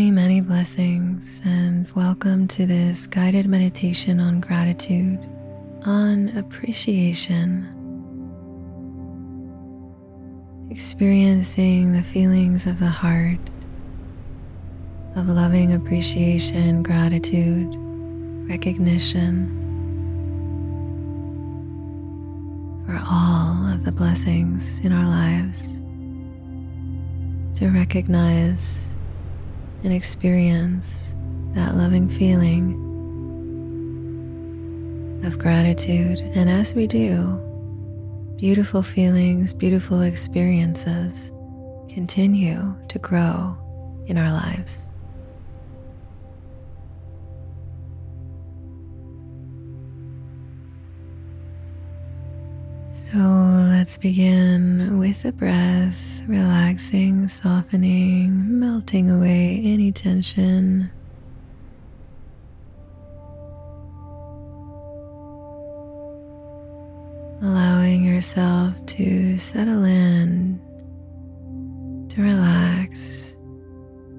many, many blessings, and welcome to this guided meditation on gratitude, on appreciation. Experiencing the feelings of the heart, of loving appreciation, gratitude, recognition for all of the blessings in our lives, to recognize and experience that loving feeling of gratitude. And as we do, beautiful feelings, beautiful experiences continue to grow in our lives. So let's begin with the breath, relaxing, softening, melting away any tension. Allowing yourself to settle in, to relax,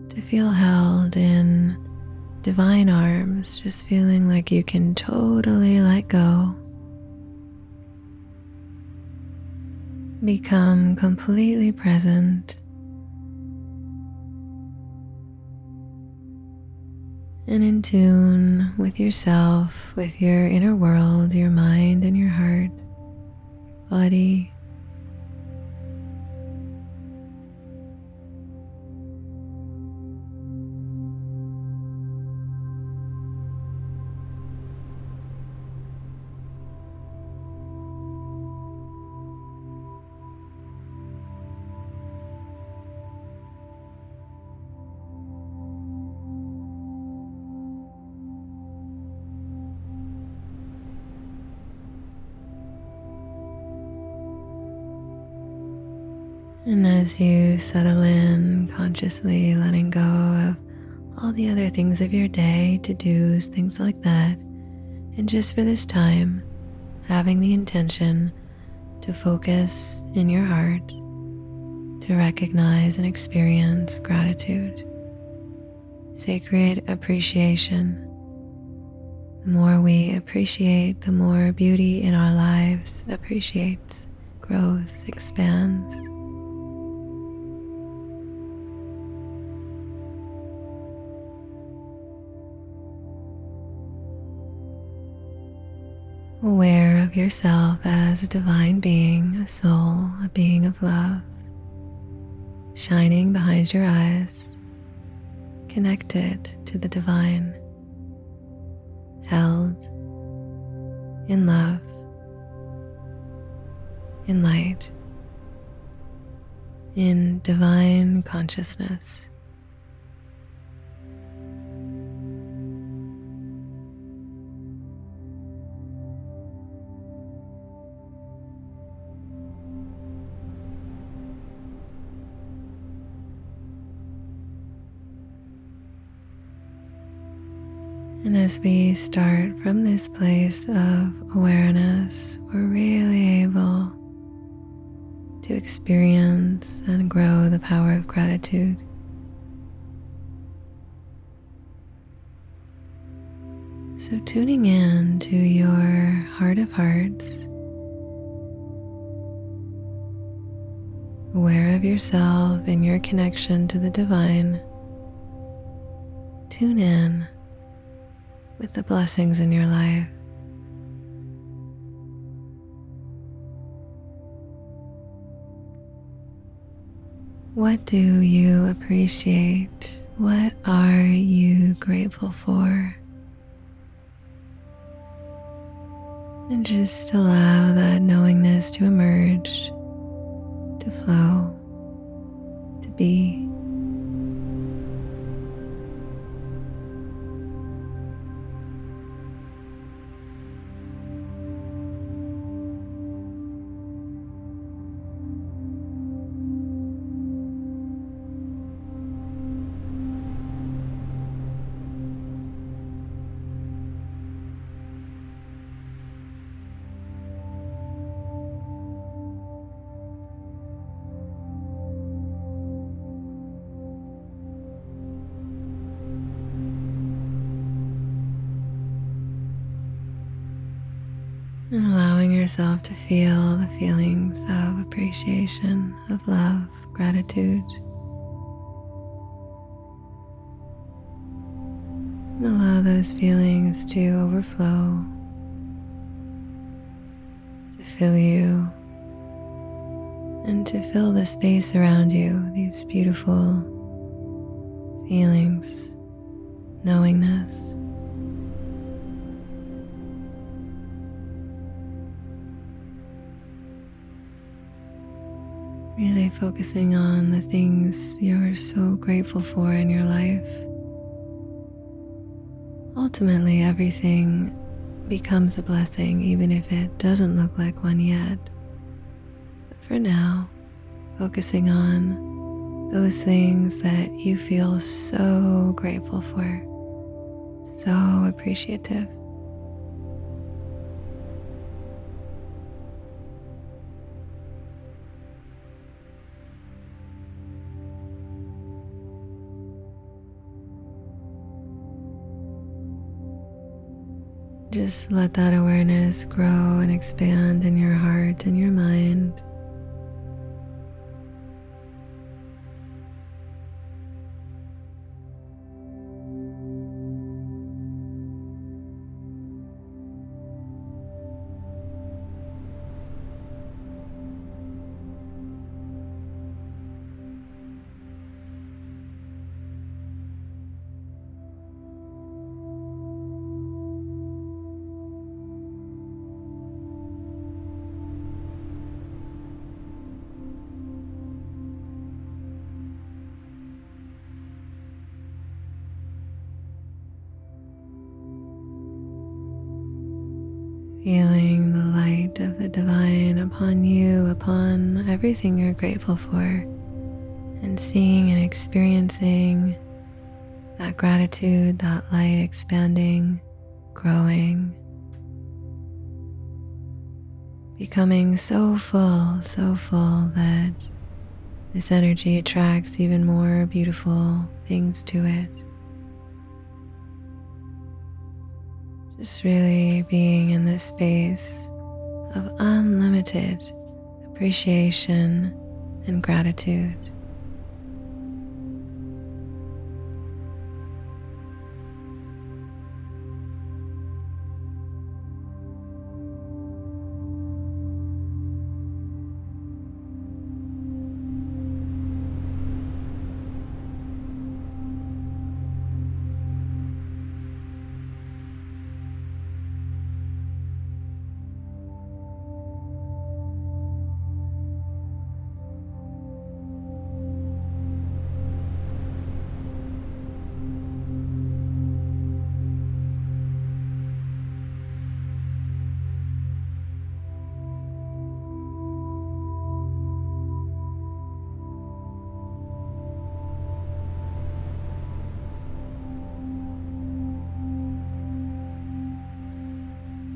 to feel held in divine arms, just feeling like you can totally let go. Become completely present. And in tune with yourself, with your inner world, your mind and your heart. Body. And as you settle in, consciously letting go of all the other things of your day, to-dos, things like that, and just for this time, having the intention to focus in your heart, to recognize and experience gratitude, sacred appreciation. The more we appreciate, the more beauty in our lives appreciates, grows, expands. Aware of yourself as a divine being, a soul, a being of love, shining behind your eyes, connected to the divine, held in love, in light, in divine consciousness. And as we start from this place of awareness, we're really able to experience and grow the power of gratitude. So tuning in to your heart of hearts, aware of yourself and your connection to the divine, tune in with the blessings in your life. What do you appreciate? What are you grateful for? And just allow that knowingness to emerge, to flow, to be. And allowing yourself to feel the feelings of appreciation, of love, gratitude. And allow those feelings to overflow, to fill you, and to fill the space around you, these beautiful feelings, knowingness. Really focusing on the things you're so grateful for in your life. Ultimately, everything becomes a blessing, even if it doesn't look like one yet. But for now, focusing on those things that you feel so grateful for, so appreciative. Just let that awareness grow and expand in your heart and your mind. Feeling the light of the divine upon you, upon everything you're grateful for, and seeing and experiencing that gratitude, that light expanding, growing, becoming so full that this energy attracts even more beautiful things to it. Just really being in this space of unlimited appreciation and gratitude.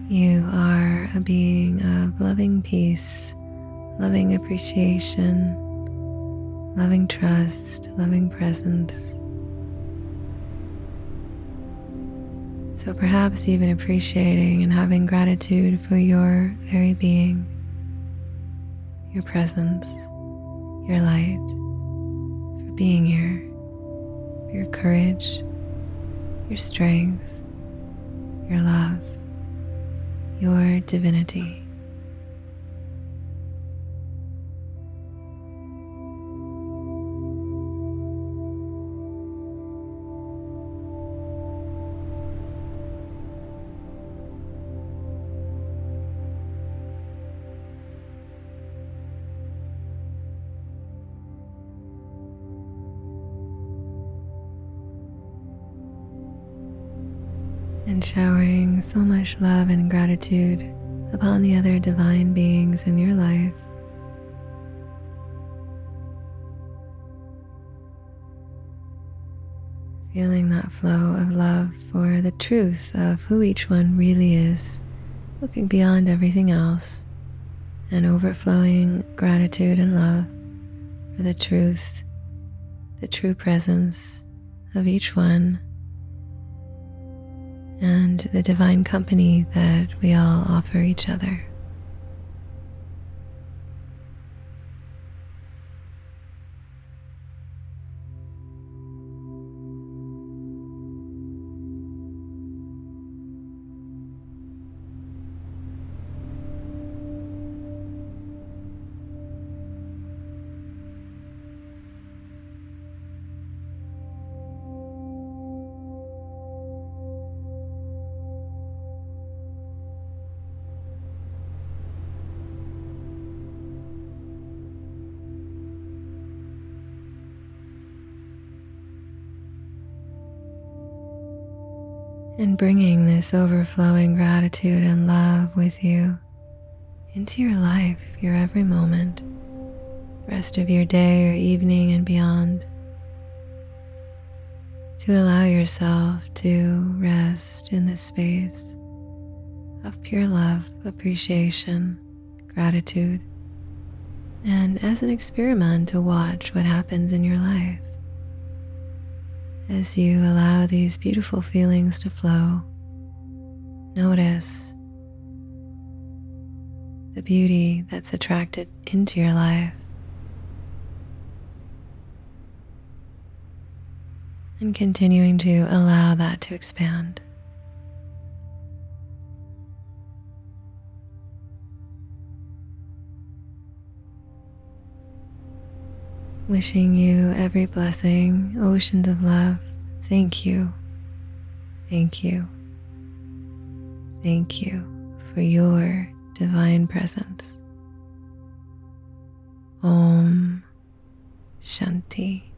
You are a being of loving peace, loving appreciation, loving trust, loving presence. So perhaps even appreciating and having gratitude for your very being, your presence, your light, for being here, for your courage, your strength, your love. Your divinity. And showering so much love and gratitude upon the other divine beings in your life. Feeling that flow of love for the truth of who each one really is, looking beyond everything else, and overflowing gratitude and love for the truth, the true presence of each one. and the divine company that we all offer each other. And bringing this overflowing gratitude and love with you into your life, your every moment, rest of your day or evening and beyond, to allow yourself to rest in this space of pure love, appreciation, gratitude, and as an experiment to watch what happens in your life. As you allow these beautiful feelings to flow, notice the beauty that's attracted into your life. And continuing to allow that to expand. Wishing you every blessing, oceans of love. Thank you, thank you, thank you for your divine presence. Om Shanti.